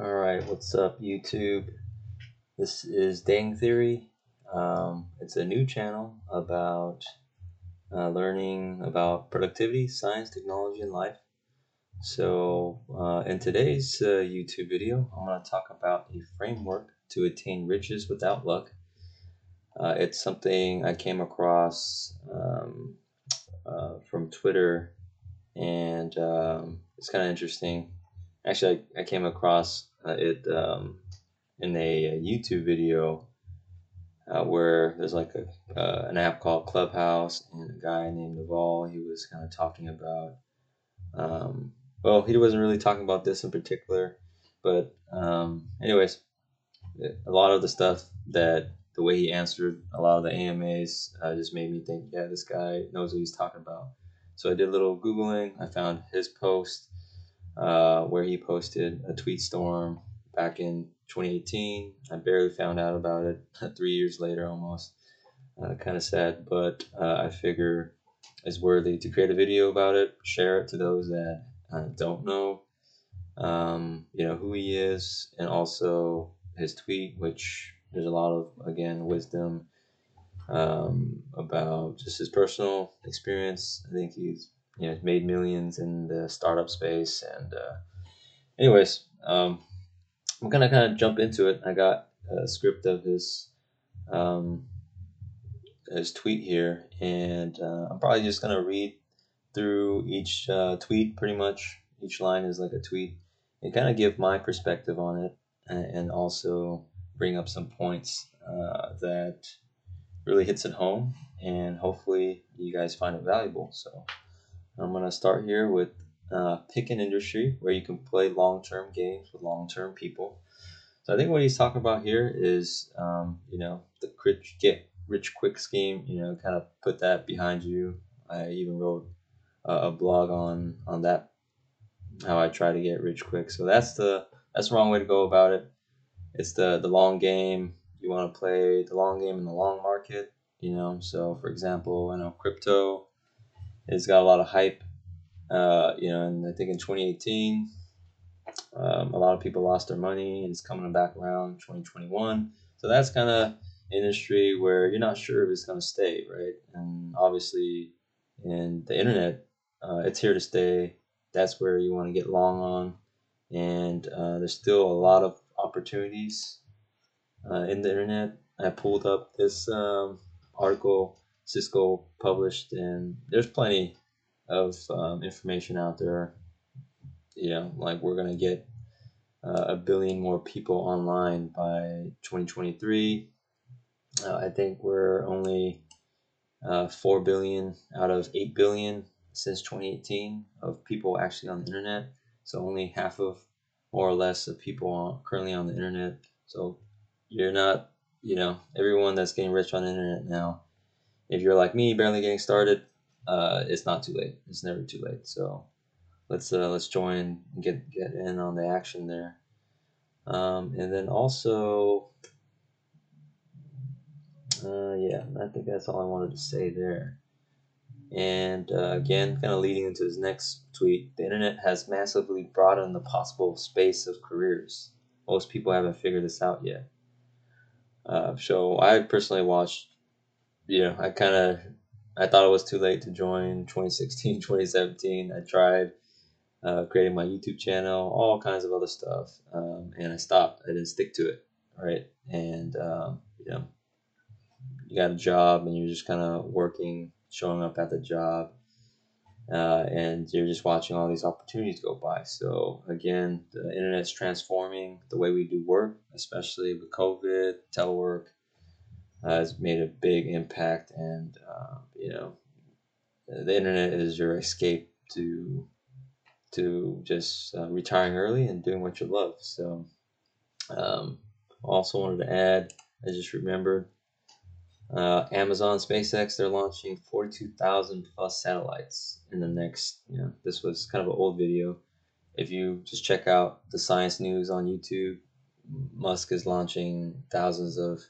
All right, what's up, YouTube? This is Dang Theory. It's a new channel about learning about productivity, science, technology, and life. So in today's YouTube video, I'm going to talk about a framework to attain riches without luck. It's something I came across from Twitter, and it's kind of interesting. Actually, I came across it in a YouTube video where there's like an app called Clubhouse, and a guy named Naval, he was kind of talking about, well, he wasn't really talking about this in particular, but anyways, a lot of the stuff that the way he answered a lot of the AMAs just made me think, yeah, this guy knows what he's talking about. So I did a little Googling. I found his post where he posted a tweet storm back in 2018. I barely found out about it 3 years later almost. Kind of sad, but I figure it's worthy to create a video about it, share it to those that don't know, you know, who he is, and also his tweet, which there's a lot of, again, wisdom about just his personal experience. I think he's, you know, made millions in the startup space, and anyways, I'm gonna kind of jump into it. I got a script of his tweet here, and I'm probably just gonna read through each tweet. Pretty much each line is like a tweet, and kind of give my perspective on it, and also bring up some points that really hits it home, and hopefully you guys find it valuable. So I'm going to start here with pick an industry where you can play long-term games with long-term people. So I think what he's talking about here is, you know, the get rich quick scheme, you know, kind of put that behind you. I even wrote a blog on that, how I try to get rich quick. So that's the wrong way to go about it. It's the long game. You want to play the long game in the long market, you know. So for example, I know crypto, it's got a lot of hype, you know, and I think in 2018, a lot of people lost their money, and it's coming back around 2021. So that's kind of industry where you're not sure if it's going to stay, right? And obviously in the internet, it's here to stay. That's where you want to get long on. And there's still a lot of opportunities in the internet. I pulled up this article Cisco published, and there's plenty of information out there. You know, like we're going to get a billion more people online by 2023. I think we're only 4 billion out of 8 billion since 2018 of people actually on the internet. So only half of, more or less, of people currently on the internet. So you're not, you know, everyone that's getting rich on the internet now, if you're like me, barely getting started, it's not too late. It's never too late. So let's join and get in on the action there. And then also, yeah, I think that's all I wanted to say there. And again, kind of leading into his next tweet, the internet has massively broadened the possible space of careers. Most people haven't figured this out yet. So I personally watched, you know, I thought it was too late to join 2016, 2017. I tried creating my YouTube channel, all kinds of other stuff, and I stopped. I didn't stick to it, right? And, you know, you got a job, and you're just kind of working, showing up at the job, and you're just watching all these opportunities go by. So, again, the internet's transforming the way we do work, especially with COVID, telework. Has made a big impact, and you know, the internet is your escape to just retiring early and doing what you love. So also wanted to add, I just remembered, Amazon SpaceX, they're launching 42,000 plus satellites in the next, you know, this was kind of an old video. If you just check out the science news on YouTube, Musk is launching thousands of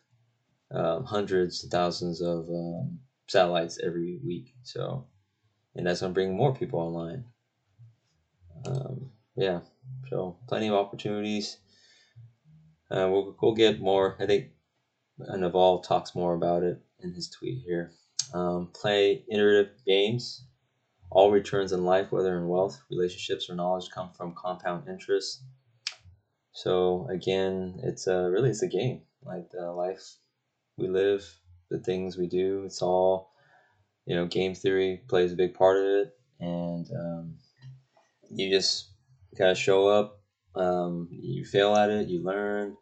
hundreds to thousands of satellites every week. So, and that's going to bring more people online. Yeah, so plenty of opportunities. We'll get more. I think Naval talks more about it in his tweet here. Play iterative games. All returns in life, whether in wealth, relationships, or knowledge, come from compound interest. So again, it's a game. Like the life we live, the things we do, it's all, you know, game theory plays a big part of it. And you just gotta show up. You fail at it, you learn,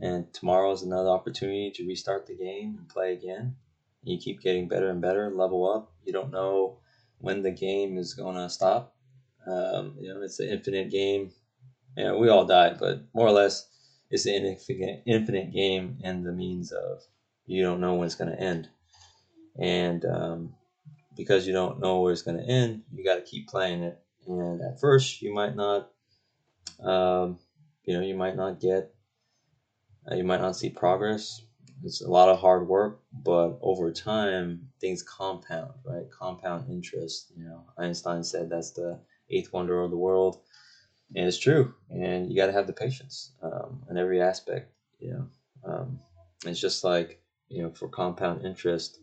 and tomorrow is another opportunity to restart the game and play again. You keep getting better and better, level up. You don't know when the game is gonna stop. You know, it's an infinite game. Yeah, we all die, but more or less, it's an infinite game, and the means of you don't know when it's gonna end. And because you don't know where it's gonna end, you got to keep playing it. And at first, you might not, you might not see progress. It's a lot of hard work, but over time, things compound, right? Compound interest. You know, Einstein said that's the eighth wonder of the world. And it's true. And you got to have the patience in every aspect, you know. It's just like, you know, for compound interest,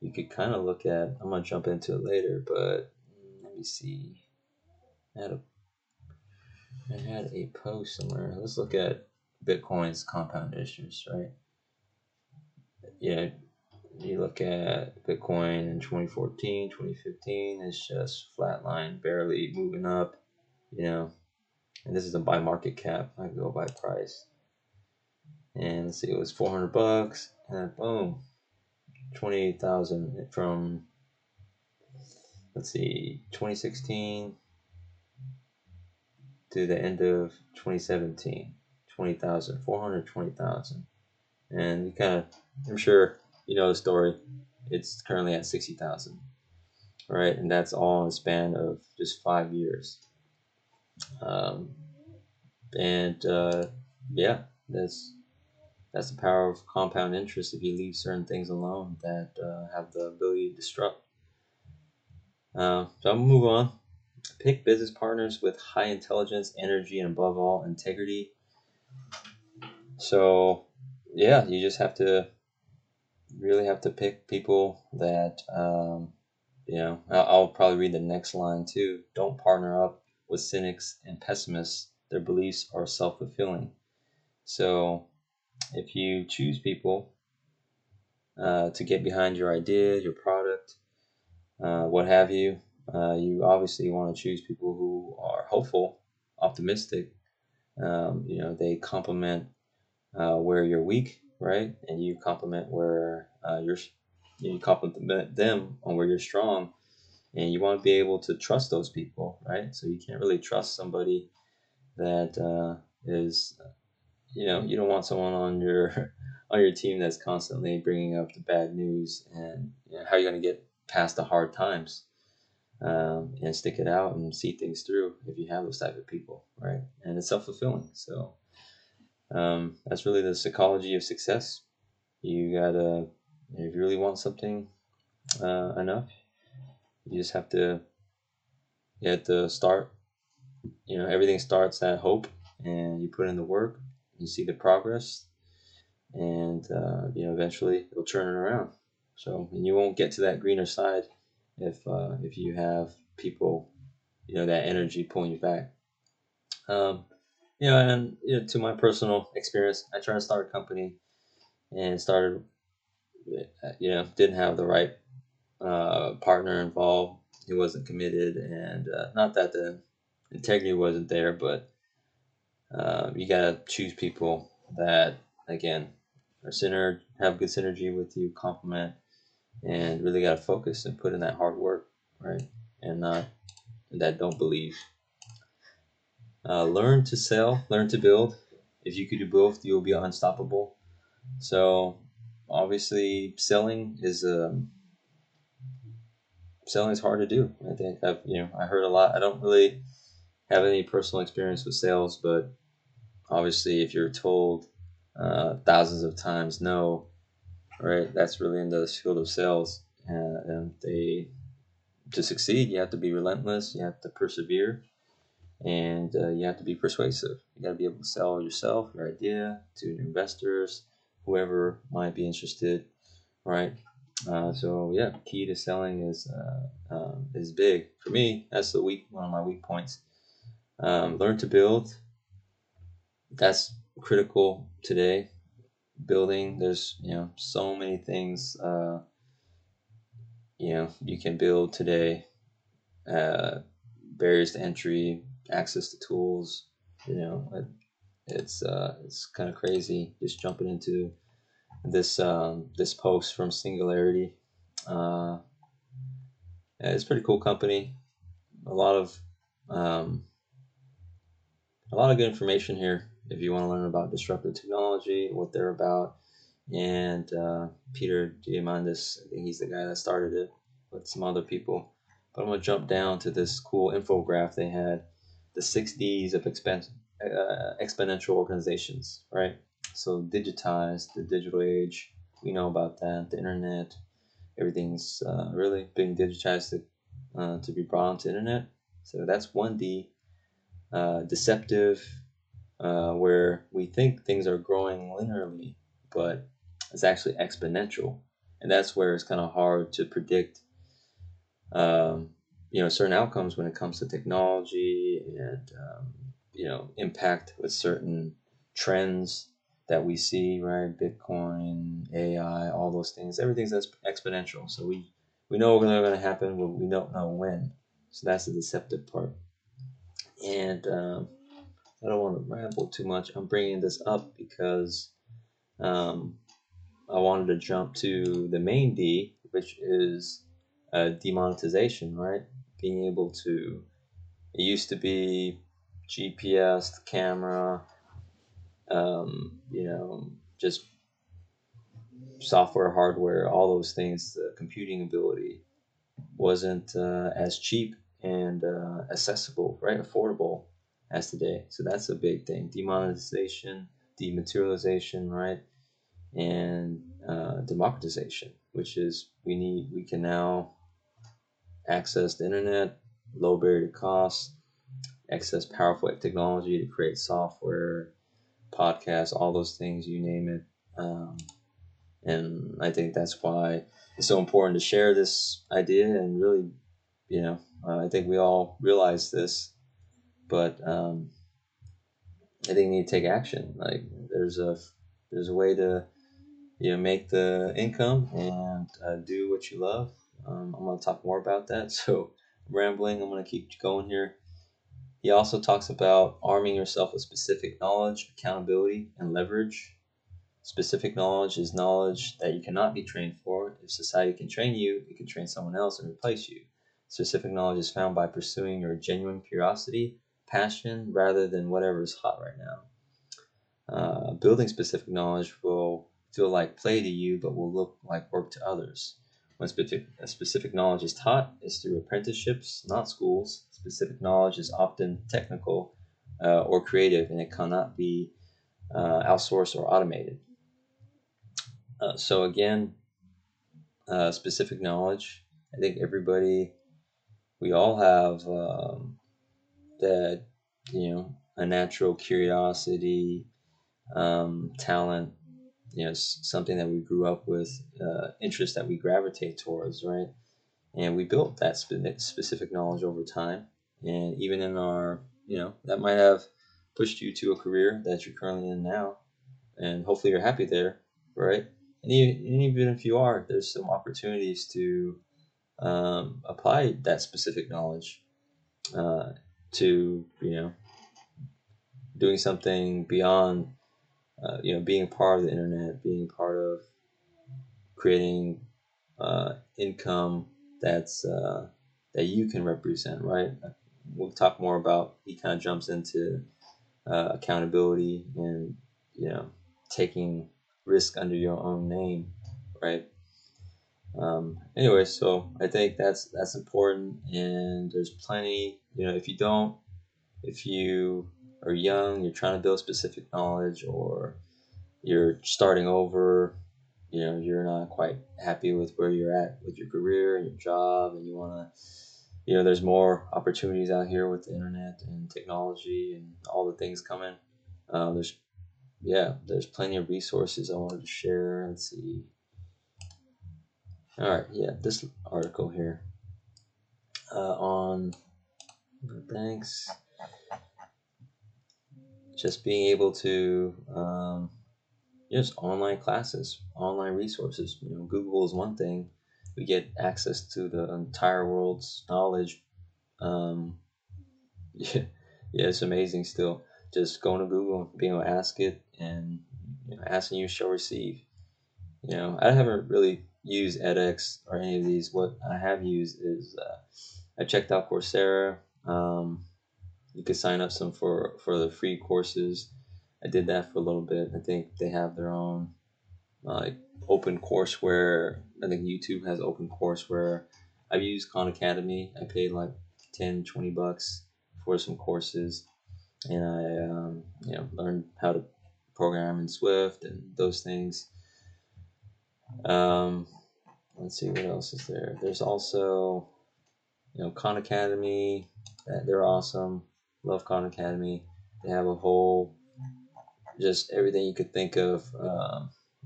you could kind of look at, I'm going to jump into it later, but let me see. I had a post somewhere. Let's look at Bitcoin's compound interest, right? Yeah, you look at Bitcoin in 2014, 2015, it's just flatline, barely moving up, you know. And this isn't by market cap. I can go by price. And let's see, it was $400, and then boom, 28,000 from, let's see, 2016 to the end of 2017, 20,000, 420,000. And you kind of, I'm sure you know the story. It's currently at 60,000, right? And that's all in the span of just 5 years. Yeah, that's the power of compound interest. If you leave certain things alone that have the ability to disrupt. So I'm gonna move on. Pick business partners with high intelligence, energy, and above all, integrity. So yeah, you just have to really pick people that, you know, I'll probably read the next line too. Don't partner up with cynics and pessimists. Their beliefs are self-fulfilling. So if you choose people to get behind your idea, your product, what have you, you obviously want to choose people who are hopeful, optimistic. You know, they complement where you're weak, right? And you complement where you complement them on where you're strong. And you want to be able to trust those people, right? So you can't really trust somebody that is, you know, you don't want someone on your team that's constantly bringing up the bad news and, you know, how you're going to get past the hard times and stick it out and see things through if you have those type of people, right? And it's self-fulfilling. So that's really the psychology of success. You got to, if you really want something enough, you just have to, start, you know, everything starts at hope, and you put in the work, you see the progress, and, you know, eventually it'll turn it around. So, and you won't get to that greener side if you have people, you know, that energy pulling you back. You know, and you know, to my personal experience, I tried to start a company and started, you know, didn't have the right partner involved. He wasn't committed, and not that the integrity wasn't there, but you gotta choose people that, again, are have good synergy with you, complement, and really gotta focus and put in that hard work, right? And not that don't believe. Learn to sell, learn to build. If you could do both, you'll be unstoppable. So obviously, selling is hard to do. I think I've, you know, I heard a lot. I don't really have any personal experience with sales, but obviously if you're told thousands of times no, right, that's really in the field of sales. And to succeed, you have to be relentless. You have to persevere. And you have to be persuasive. You got to be able to sell yourself, your idea to your investors, whoever might be interested, right? So yeah, key to selling is big for me. That's the one of my weak points. Learn to build. That's critical today. Building, there's so many things you can build today. Barriers to entry, access to tools. It's kind of crazy. Just jumping into this post from Singularity. It's a pretty cool company. A lot of good information here if you want to learn about disruptive technology, what they're about. And Peter Diamandis, I think he's the guy that started it with some other people. But I'm going to jump down to this cool infograph they had, the 6 Ds of exponential organizations, right? So digitize, the digital age, we know about that, the internet, everything's really being digitized to be brought onto the internet. So that's 1 D. Deceptive, where we think things are growing linearly, but it's actually exponential. And that's where it's kind of hard to predict certain outcomes when it comes to technology and impact with certain trends that we see, right? Bitcoin, AI, all those things, everything's exponential. So we know they're going to happen, but we don't know when. So that's the deceptive part. And I don't want to ramble too much. I'm bringing this up because I wanted to jump to the main D, which is demonetization, right? Being able to, it used to be GPS, the camera, just software, hardware, all those things. The computing ability wasn't as cheap and accessible, right? Affordable as today. So that's a big thing. Demonetization, dematerialization, right? And democratization, which is we can now access the internet, low barrier to cost, access powerful technology to create software, podcasts, all those things, you name it. And I think that's why it's so important to share this idea and really, I think we all realize this, but I think we need to take action. Like there's a way to make the income and do what you love. I'm gonna talk more about that. So I'm rambling. I'm gonna keep going here. He also talks about arming yourself with specific knowledge, accountability, and leverage. Specific knowledge is knowledge that you cannot be trained for. If society can train you, it can train someone else and replace you. Specific knowledge is found by pursuing your genuine curiosity, passion, rather than whatever is hot right now. Building specific knowledge will feel like play to you, but will look like work to others. When specific knowledge is taught, it's through apprenticeships, not schools. Specific knowledge is often technical or creative, and it cannot be outsourced or automated. So again, specific knowledge. I think everybody... we all have that, a natural curiosity, talent, something that we grew up with, interest that we gravitate towards, right? And we built that specific knowledge over time. And even in our, that might have pushed you to a career that you're currently in now. And hopefully you're happy there, right? And even if you are, there's some opportunities to apply that specific knowledge to doing something beyond being part of the internet, being part of creating income that's that you can represent, right? We'll talk more about, he kind of jumps into accountability and taking risk under your own name, right? Anyway, so I think that's important, and there's plenty, if you are young, you're trying to build specific knowledge, or you're starting over, you're not quite happy with where you're at with your career and your job, and you want to, you know, there's more opportunities out here with the internet and technology and all the things coming. There's plenty of resources I wanted to share. Let's see. All right, yeah, this article here on banks just being able to just online classes, online resources. You know, Google is one thing. We get access to the entire world's knowledge. It's amazing still. Just going to Google, being able to ask it, and you know, asking you shall receive. You know, I haven't really used edX or any of these. What I have used is I checked out Coursera. You could sign up some for the free courses. I did that for a little bit. I think they have their own like open courseware. I think YouTube has open courseware. I've used Khan Academy. I paid like $10-20 for some courses, and I learned how to program in Swift and those things. Let's see what else is there. There's also, you know, Khan Academy. They're awesome. Love Khan Academy. They have a whole, just everything you could think of.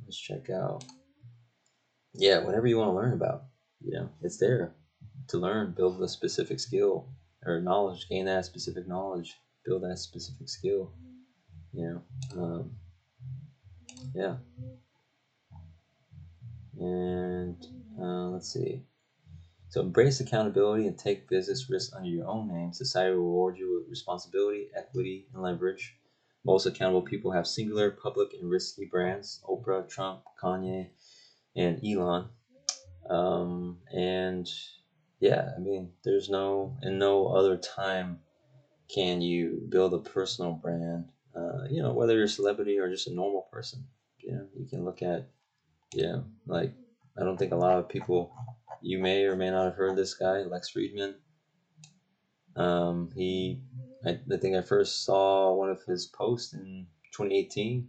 Let's check out. Yeah, whatever you want to learn about, you know, it's there to learn, build a specific skill or knowledge, gain that specific knowledge, build that specific skill, you know. Let's see. So embrace accountability and take business risks under your own name. Society will reward you with responsibility, equity, and leverage. Most accountable people have singular, public, and risky brands. Oprah, Trump, Kanye, and Elon. There's no other time can you build a personal brand, whether you're a celebrity or just a normal person. You know, you can look at, I don't think a lot of people, you may or may not have heard this guy, Lex Fridman. I think I first saw one of his posts in 2018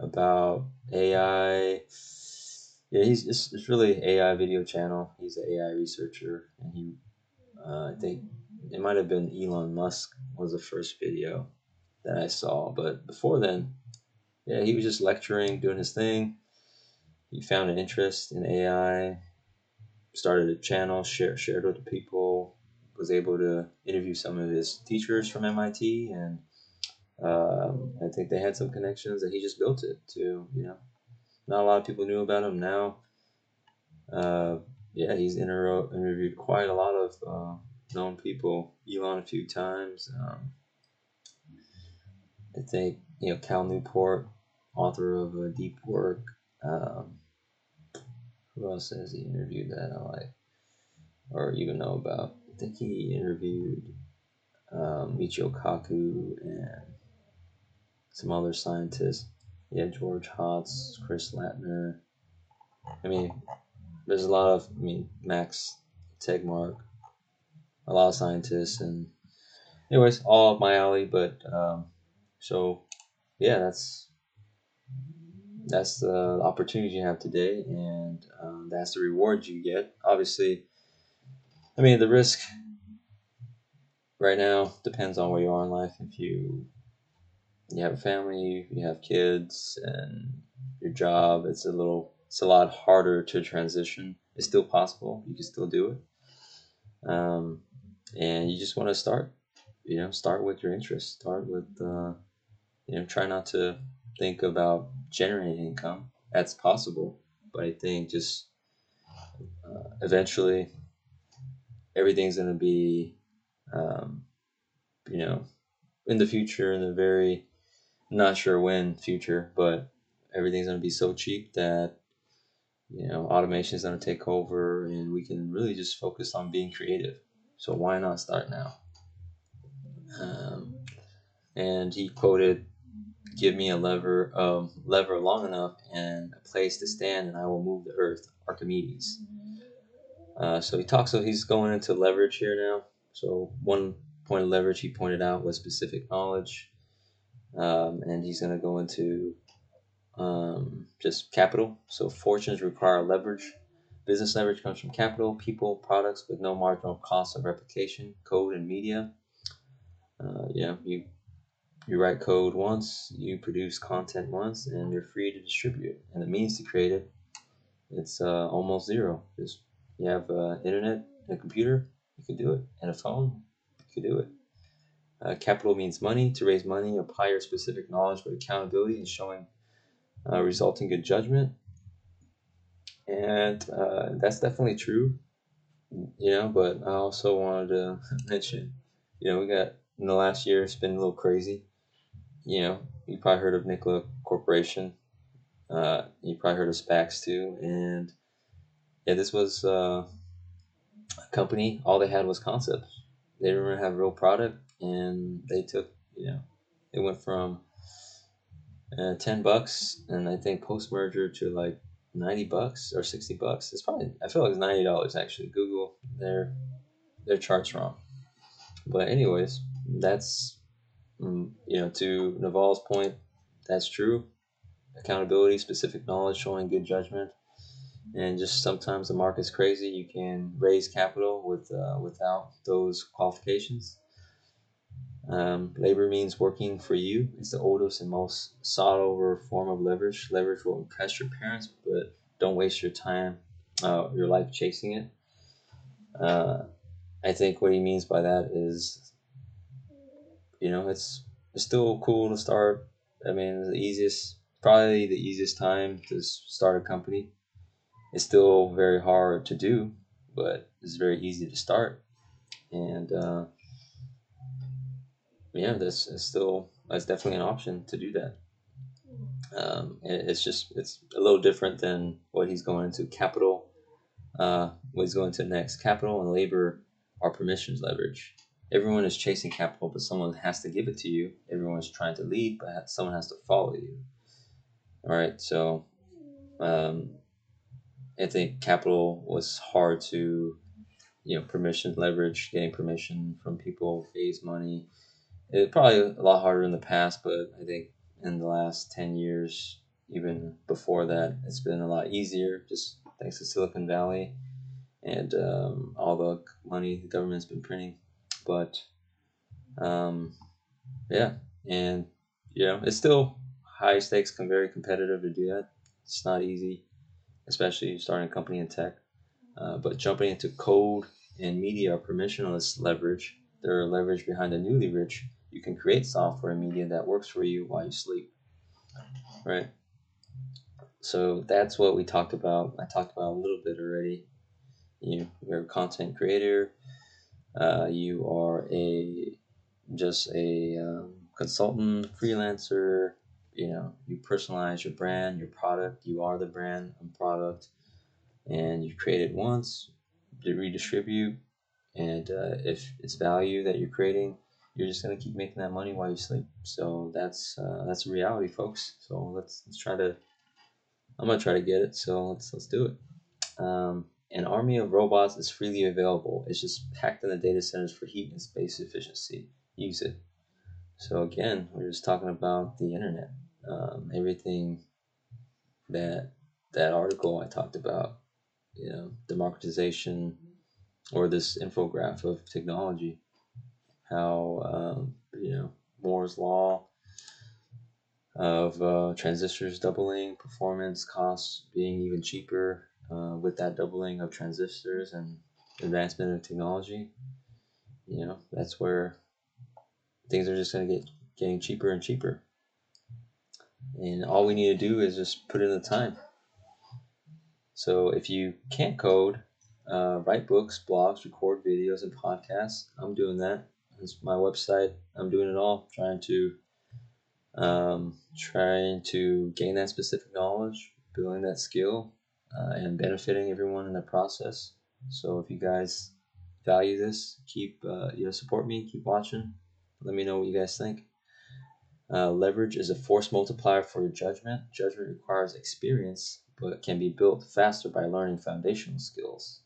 about AI. Yeah, it's really AI video channel. He's an AI researcher, and he I think it might have been Elon Musk was the first video that I saw, but before then, yeah, he was just lecturing, doing his thing. He found an interest in AI, started a channel, shared with the people, was able to interview some of his teachers from MIT, and I think they had some connections, and he just built it to, you know, not a lot of people knew about him. Now, he's interviewed quite a lot of known people, Elon a few times. I think, you know, Cal Newport, author of Deep Work. Who else has he interviewed that I like or even know about? I think he interviewed Michio Kaku and some other scientists. Yeah, George Hotz, Chris Lattner. I mean, there's a lot of, Max Tegmark, a lot of scientists, and anyways, all up my alley. But that's the opportunity you have today, and that's the reward you get. Obviously, the risk right now depends on where you are in life. If you have a family, you have kids, and your job, it's a lot harder to transition. It's still possible. You can still do it. And you just want to start with your interests. Start with, try not to think about generating income. That's possible. But I think just eventually everything's going to be, in the future, in the very not sure when future, but everything's going to be so cheap that, automation is going to take over, and we can really just focus on being creative. So why not start now? And he quoted, "Give me a lever long enough and a place to stand, and I will move the earth." Archimedes. So he's going into leverage here now. So one point of leverage he pointed out was specific knowledge, and he's going to go into just capital. So fortunes require leverage, Business leverage comes from capital, people, products with no marginal cost of replication, code, and media. You write code once, you produce content once, and you're free to distribute it. And the means to create it, it's almost zero. Just you have internet and a computer, you can do it, and a phone, you can do it. Capital means money. To raise money, apply your specific knowledge with accountability and showing resulting good judgment. And that's definitely true, you know, but I also wanted to mention, you know, we got in the last year, it's been a little crazy. You know, you probably heard of Nikola Corporation. You probably heard of SPACs too. And yeah, this was a company, all they had was concepts. They didn't really have a real product, and they took, you know, it went from $10 and I think post merger to like $90 or $60. It's probably, I feel like it's $90 actually. Google their chart's wrong, but anyways, that's, you know, to Naval's point, that's true. Accountability, specific knowledge, showing good judgment, and just sometimes the market's crazy. You can raise capital with without those qualifications. Labor means working for you. It's the oldest and most sought over form of leverage. Leverage will impress your parents, but don't waste your time, your life chasing it. I think what he means by that is, you know, it's still cool to start. I mean, it's probably the easiest time to start a company. It's still very hard to do, but it's very easy to start. And, yeah, this is still, that's definitely an option to do that. It's a little different than what he's going into. Capital, what he's going to next. Capital and labor are permissions leverage. Everyone is chasing capital, but someone has to give it to you. Everyone's trying to lead, but someone has to follow you. All right, so I think capital was hard to, you know, permission leverage, getting permission from people, raise money. It's probably a lot harder in the past, but I think in the last 10 years, even before that, it's been a lot easier, just thanks to Silicon Valley and all the money the government's been printing. But, yeah, and, you know, it's still high stakes, very competitive to do that. It's not easy, especially starting a company in tech. But jumping into code and media are permissionless leverage. They're leverage behind the newly rich. You can create software and media that works for you while you sleep, right? So that's what we talked about. I talked about a little bit already. You're a content creator. You are just a consultant, freelancer. You know, you personalize your brand, your product. You are the brand and product, and you create it once to redistribute. And if it's value that you're creating, you're just gonna keep making that money while you sleep. So that's reality, folks. So let's try to. I'm gonna try to get it. So let's do it. An army of robots is freely available. It's just packed in the data centers for heat and space efficiency. Use it. So again, we're just talking about the internet. Everything that article I talked about, you know, democratization, or this infographic of technology, how, you know, Moore's law of transistors doubling, performance costs being even cheaper with that doubling of transistors and advancement of technology. You know, that's where things are just going to getting cheaper and cheaper. And all we need to do is just put in the time. So if you can't code, write books, blogs, record videos, and podcasts. I'm doing that. It's my website. I'm doing it all, trying to gain that specific knowledge, building that skill, and benefiting everyone in the process. So if you guys value this, keep support me, keep watching. Let me know what you guys think. Leverage is a force multiplier for your judgment. Judgment requires experience, but can be built faster by learning foundational skills.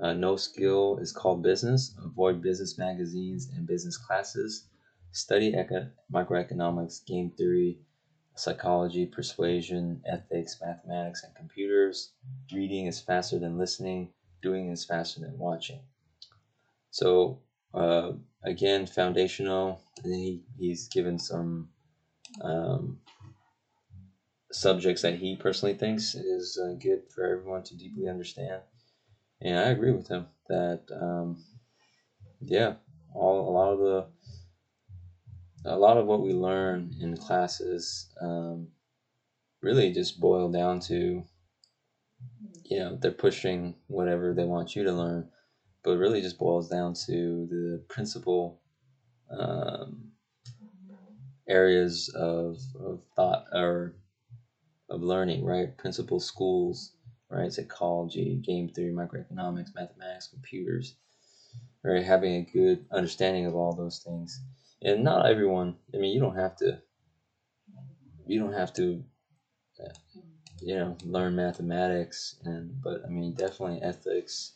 No skill is called business. Avoid business magazines and business classes. Study microeconomics, game theory, psychology, persuasion, ethics, mathematics, and computers. Reading is faster than listening. Doing is faster than watching. So again, foundational. And then he's given some subjects that he personally thinks is good for everyone to deeply understand. And I agree with him that, a lot of what we learn in classes really just boil down to, they're pushing whatever they want you to learn, but it really just boils down to the principal areas of thought or of learning, right? Principal schools, right? Psychology, game theory, microeconomics, mathematics, computers, right? Having a good understanding of all those things. And not everyone, I mean, you don't have to learn mathematics, but I mean, definitely ethics,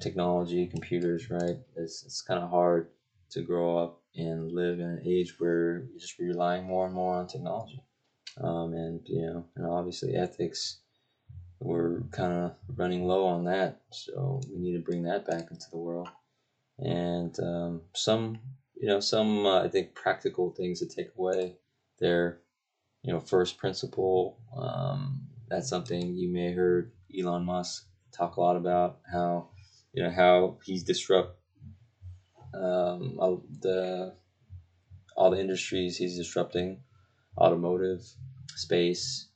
technology, computers, right? It's kind of hard to grow up and live in an age where you're just relying more and more on technology. And obviously ethics, we're kind of running low on that. So we need to bring that back into the world. And I think practical things to take away there, first principle, that's something you may have heard Elon Musk talk a lot about, how he's disrupt all the industries he's disrupting, automotive, space,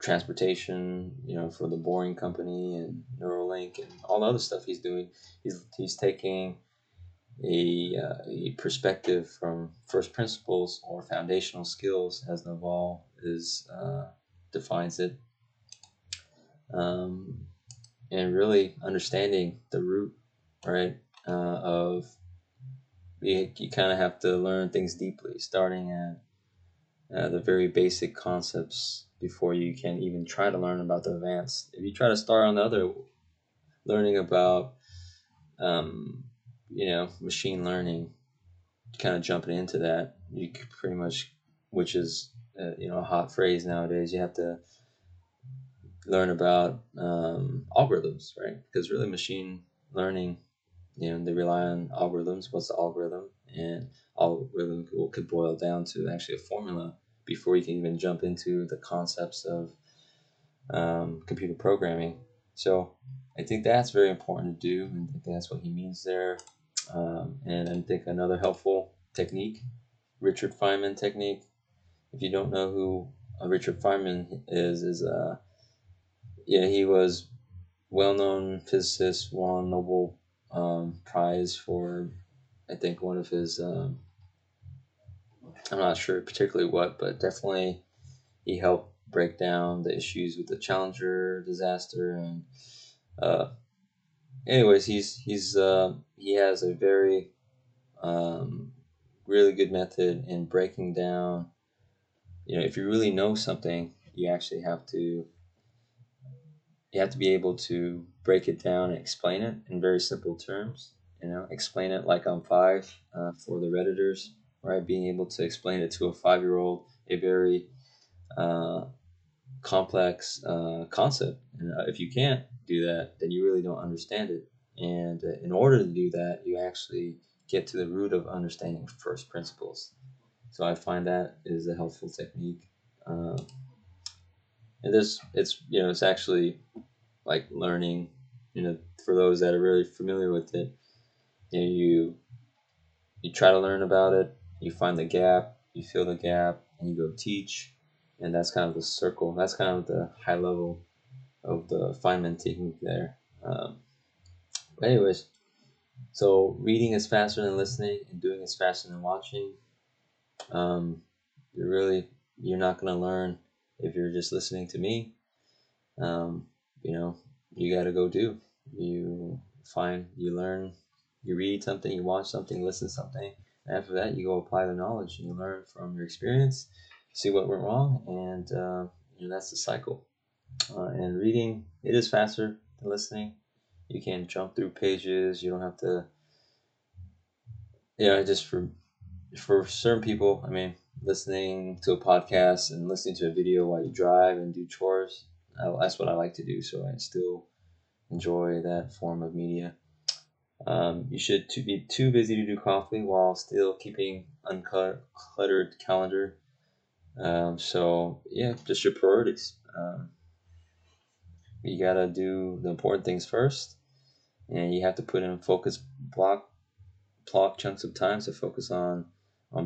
transportation, for the Boring Company and Neuralink and all the other stuff he's doing. He's taking a perspective from first principles or foundational skills, as Naval defines it, and really understanding the root, right? You kind of have to learn things deeply, starting at the very basic concepts before you can even try to learn about the advanced. If you try to start on the other, learning about, machine learning, kind of jumping into that, you could pretty much, which is, a hot phrase nowadays, you have to learn about algorithms, right? Because really machine learning, they rely on algorithms. What's the algorithm? And algorithm could boil down to actually a formula before you can even jump into the concepts of computer programming. So I think that's very important to do, and I think that's what he means there. And I think another helpful technique, Richard Feynman technique. If you don't know who Richard Feynman is he was well-known physicist, won Nobel Prize for, I think, one of his, I'm not sure particularly what, but definitely he helped break down the issues with the Challenger disaster. And anyways, he has a very really good method in breaking down, if you really know something, you actually have to be able to break it down and explain it in very simple terms, explain it like on Five for the Redditors. Right, being able to explain it to a 5-year-old, a very complex concept. And if you can't do that, then you really don't understand it. And in order to do that, you actually get to the root of understanding first principles. So I find that is a helpful technique. And this, it's actually like learning. For those that are really familiar with it, you try to learn about it. You find the gap, you fill the gap, and you go teach. And that's kind of the circle. That's kind of the high level of the Feynman technique there. Anyways, so reading is faster than listening, and doing is faster than watching. You're not going to learn if you're just listening to me. You got to go do. You learn, you read something, you watch something, listen to something. After that, you go apply the knowledge and you learn from your experience, see what went wrong, and that's the cycle. And reading, it is faster than listening. You can jump through pages. You don't have to, just for for certain people, I mean, listening to a podcast and listening to a video while you drive and do chores, that's what I like to do. So I still enjoy that form of media. You should be too busy to do coffee while still keeping uncluttered calendar. So yeah, just your priorities. You gotta do the important things first, and you have to put in focus block chunks of time to focus on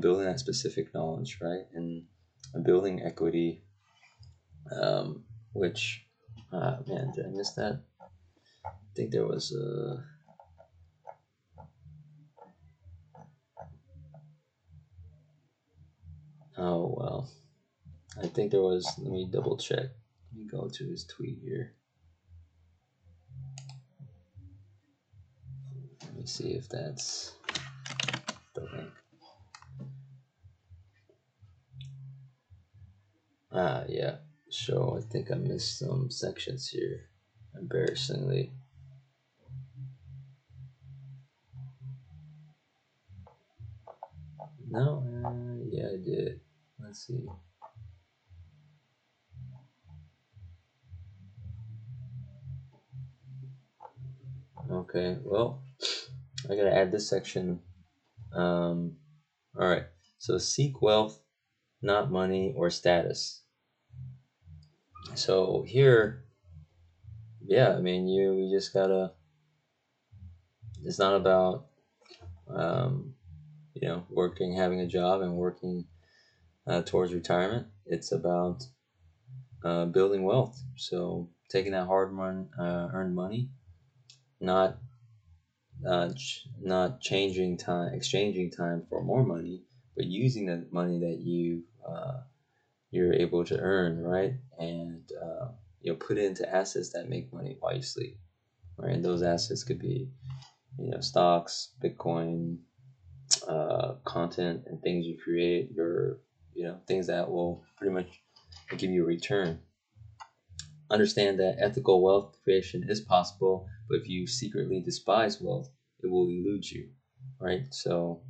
building that specific knowledge, right? And building equity, which, man, did I miss that? I think there was a... Oh, well, I think there was, let me double check. Let me go to his tweet here. Let me see if that's the link. Yeah. So I think I missed some sections here, embarrassingly. No, yeah, I did. Let's see. Okay, well, I gotta add this section. All right, so seek wealth, not money or status. So here, yeah, I mean, you just gotta, it's not about, you know, working, having a job and working towards retirement. It's about building wealth. So taking that hard-earned money, not exchanging time for more money, but using the money that you're able to earn, right? And you know, put it into assets that make money while you sleep, right? And those assets could be, you know, stocks, Bitcoin, content, and things you create, you know, things that will pretty much give you a return. Understand that ethical wealth creation is possible, but if you secretly despise wealth, it will elude you, right? So,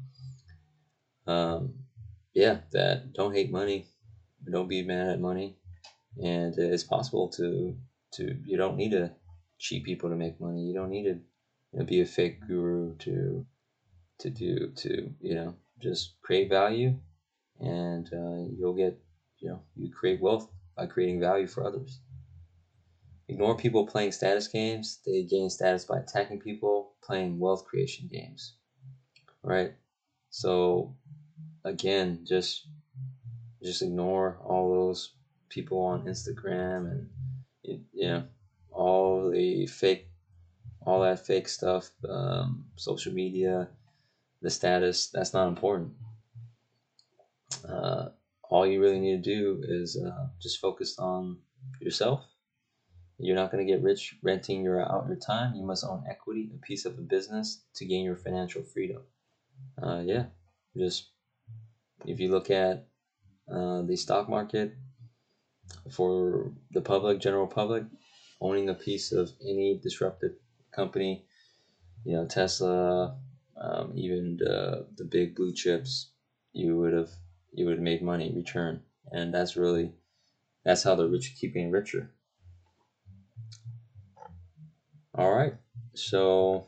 yeah, that don't hate money, don't be mad at money, and it's possible to you don't need to cheat people to make money. You don't need to, you know, be a fake guru to you know, just create value, and you'll get, you know, you create wealth by creating value for others. Ignore people playing status games. They gain status by attacking people playing wealth creation games, right? So again, just ignore all those people on Instagram and, you know, all that fake stuff, social media, the status. That's not important. All you really need to do is just focus on yourself. You're not going to get rich renting your time. You must own equity, a piece of a business, to gain your financial freedom. Yeah, just if you look at the stock market, for the public, general public, owning a piece of any disruptive company, you know, Tesla, even the big blue chips, you would have made money return, and that's how the rich keep getting richer. All right, so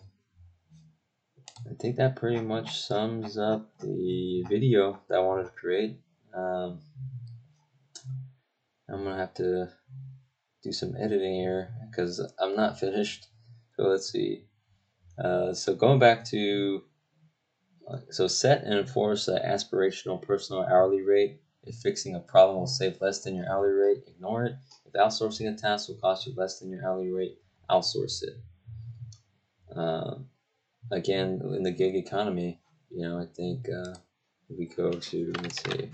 I think that pretty much sums up the video that I wanted to create. I'm gonna have to do some editing here because I'm not finished. So let's see. So going back to, so set and enforce an aspirational personal hourly rate. If fixing a problem will save less than your hourly rate, ignore it. If outsourcing a task will cost you less than your hourly rate, outsource it. Again, in the gig economy, you know, I think if we go to, let's see,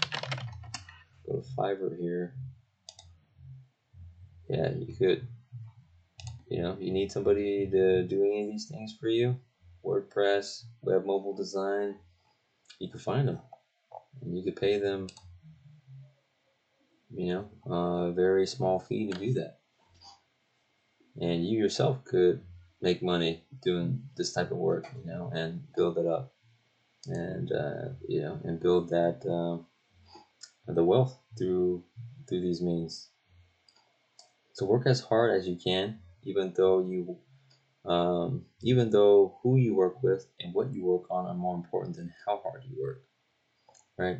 go to Fiverr here. Yeah, you could, you know, you need somebody to do any of these things for you. WordPress, web mobile design, you can find them, and you could pay them, you know, a very small fee to do that. And you yourself could make money doing this type of work, you know, and build it up. and you know, and build that the wealth through these means. So work as hard as you can, even though who you work with and what you work on are more important than how hard you work, right?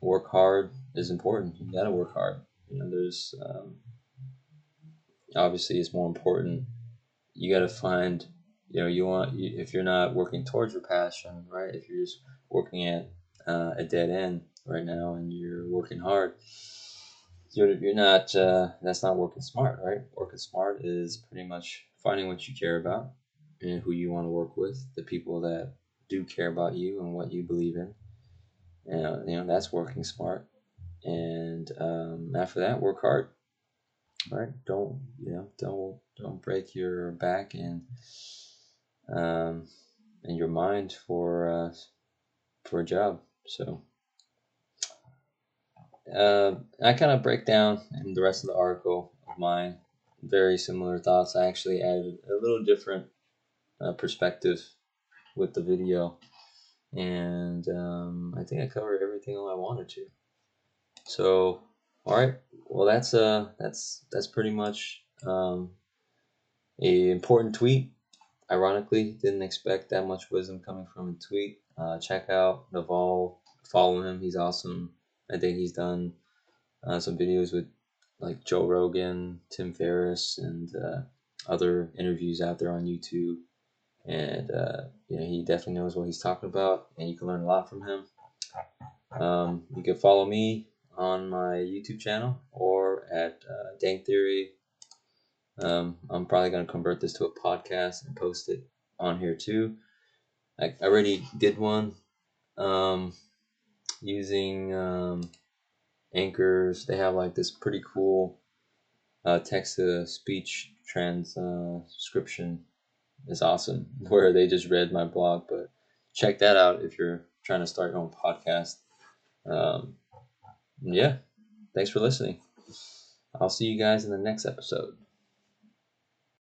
Work hard is important. You gotta work hard. You know, there's obviously it's more important. You gotta find, you know, if you're not working towards your passion, right? If you're just working at a dead end right now and you're working hard, you're not. That's not working smart, right? Working smart is pretty much finding what you care about and who you want to work with, the people that do care about you and what you believe in. You know, that's working smart. And after that, work hard, right? Don't break your back and your mind for a job. So I kind of break down in the rest of the article of mine very similar thoughts. I actually added a little different perspective with the video, and I think I covered everything all I wanted to. So, all right, well, that's pretty much a important tweet. Ironically, didn't expect that much wisdom coming from a tweet. Check out Naval, follow him, he's awesome. I think he's done some videos with like Joe Rogan, Tim Ferriss, and other interviews out there on YouTube. And you know, he definitely knows what he's talking about, and you can learn a lot from him. You can follow me on my YouTube channel or at Dang Theory. I'm probably going to convert this to a podcast and post it on here too. I already did one using Anchors. They have like this pretty cool text-to-speech transcription. It's awesome, where they just read my blog. But check that out if you're trying to start your own podcast. Yeah, thanks for listening. I'll see you guys in the next episode.